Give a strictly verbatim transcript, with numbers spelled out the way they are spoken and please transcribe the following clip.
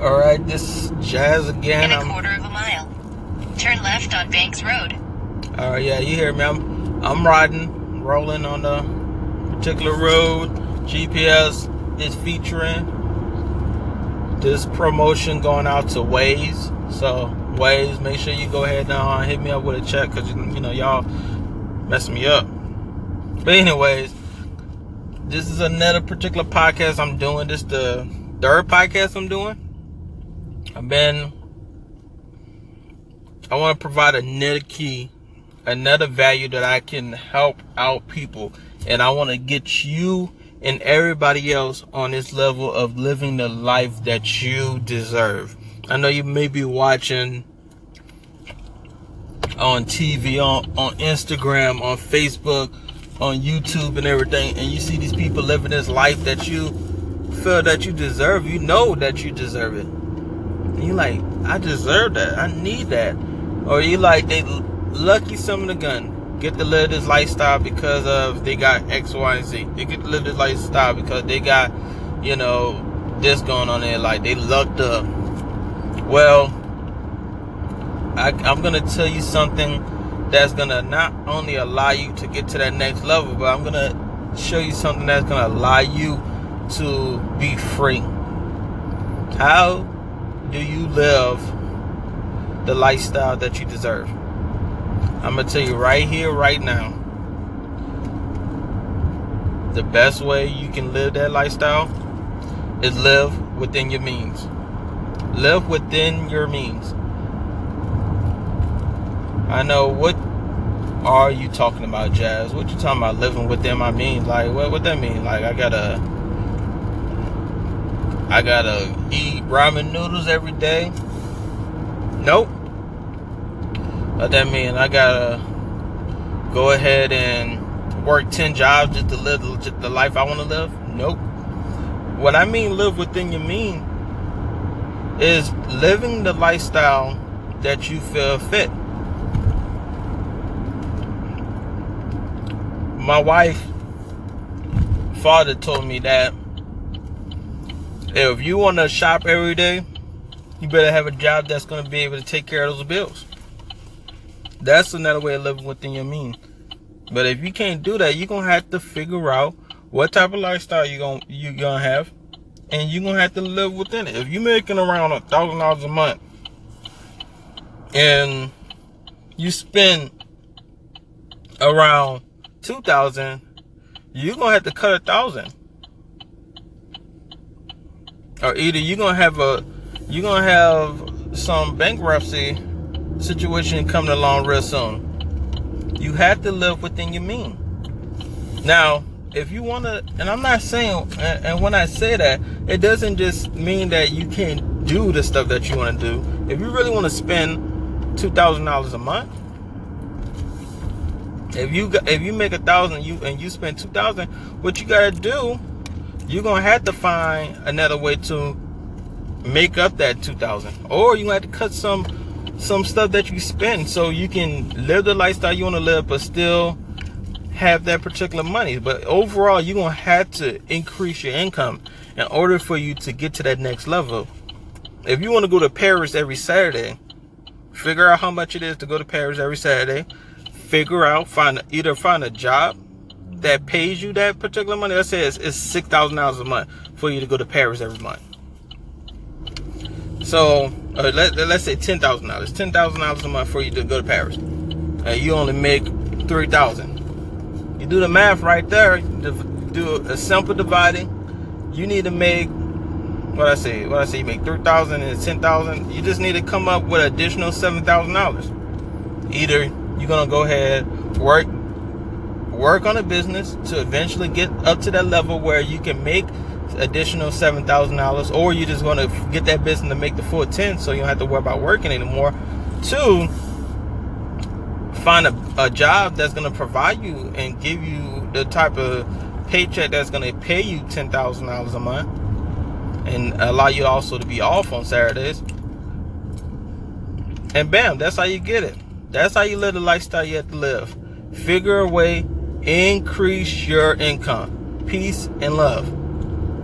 All right, this Jazz again. In a quarter of a mile, turn left on Banks Road. All right, yeah, you hear me? I'm, I'm riding, rolling on the particular road. G P S is featuring this promotion going out to Waze. So Waze, make sure you go ahead and uh, hit me up with a check, cause you, you know y'all messing me up. But anyways, this is another particular podcast I'm doing. This is the third podcast I'm doing. I've been. I want to provide another key, another value that I can help out people, and I want to get you and everybody else on this level of living the life that you deserve. I know you may be watching on T V, on, on Instagram, on Facebook, on YouTube and everything, and you see these people living this life that you feel that you deserve. You know that you deserve it, and you're like, I deserve that, I need that. Or you like, they lucky some of the gun, get to live this lifestyle because of they got X, Y, and Z. They get to live this lifestyle because they got, you know, this going on there, like they lucked up. Well, I, I'm gonna tell you something that's gonna not only allow you to get to that next level, but I'm gonna show you something that's gonna allow you to be free. How do you live the lifestyle that you deserve? I'm gonna tell you right here, right now. The best way you can live that lifestyle is live within your means. Live within your means. I know, what are you talking about, Jazz? What you talking about living within my means? Like, what what that mean? Like, I gotta I gotta eat ramen noodles every day? Nope. What that mean? I gotta go ahead and work ten jobs just to live just the life I want to live? Nope. What I mean live within your means is living the lifestyle that you feel fit. My wife, father told me that if you want to shop every day, you better have a job that's going to be able to take care of those bills. That's another way of living within your means. But if you can't do that, you're going to have to figure out what type of lifestyle you're going to you're gonna have, and you're going to have to live within it. If you're making around a thousand dollars a month and you spend around two thousand, you're gonna have to cut a thousand, or either you're gonna have a you're gonna have some bankruptcy situation coming along real soon. You have to live within your means. Now, if you wanna, and I'm not saying, and, and when I say that, it doesn't just mean that you can't do the stuff that you want to do. If you really want to spend two thousand dollars a month. If you if you make a thousand, you and you spend two thousand, what you gotta do, you're gonna have to find another way to make up that two thousand, or you have to cut some some stuff that you spend so you can live the lifestyle you want to live, but still have that particular money. But overall, you're gonna have to increase your income in order for you to get to that next level. If you want to go to Paris every Saturday, figure out how much it is to go to Paris every Saturday. Figure out, find either find a job that pays you that particular money. That says it's six thousand dollars a month for you to go to Paris every month. So uh, let, let's say ten thousand dollars, ten thousand dollars a month for you to go to Paris, and uh, you only make three thousand. You do the math right there. Do a simple dividing. You need to make what I say. What I say, you make three thousand and ten thousand. You just need to come up with an additional seven thousand dollars. Either you're going to go ahead, work work on a business to eventually get up to that level where you can make additional seven thousand dollars, or you're just going to get that business to make the full ten so you don't have to worry about working anymore. Two, find a, a job that's going to provide you and give you the type of paycheck that's going to pay you ten thousand dollars a month and allow you also to be off on Saturdays. And bam, that's how you get it. That's how you live the lifestyle you have to live. Figure a way, increase your income. Peace and love.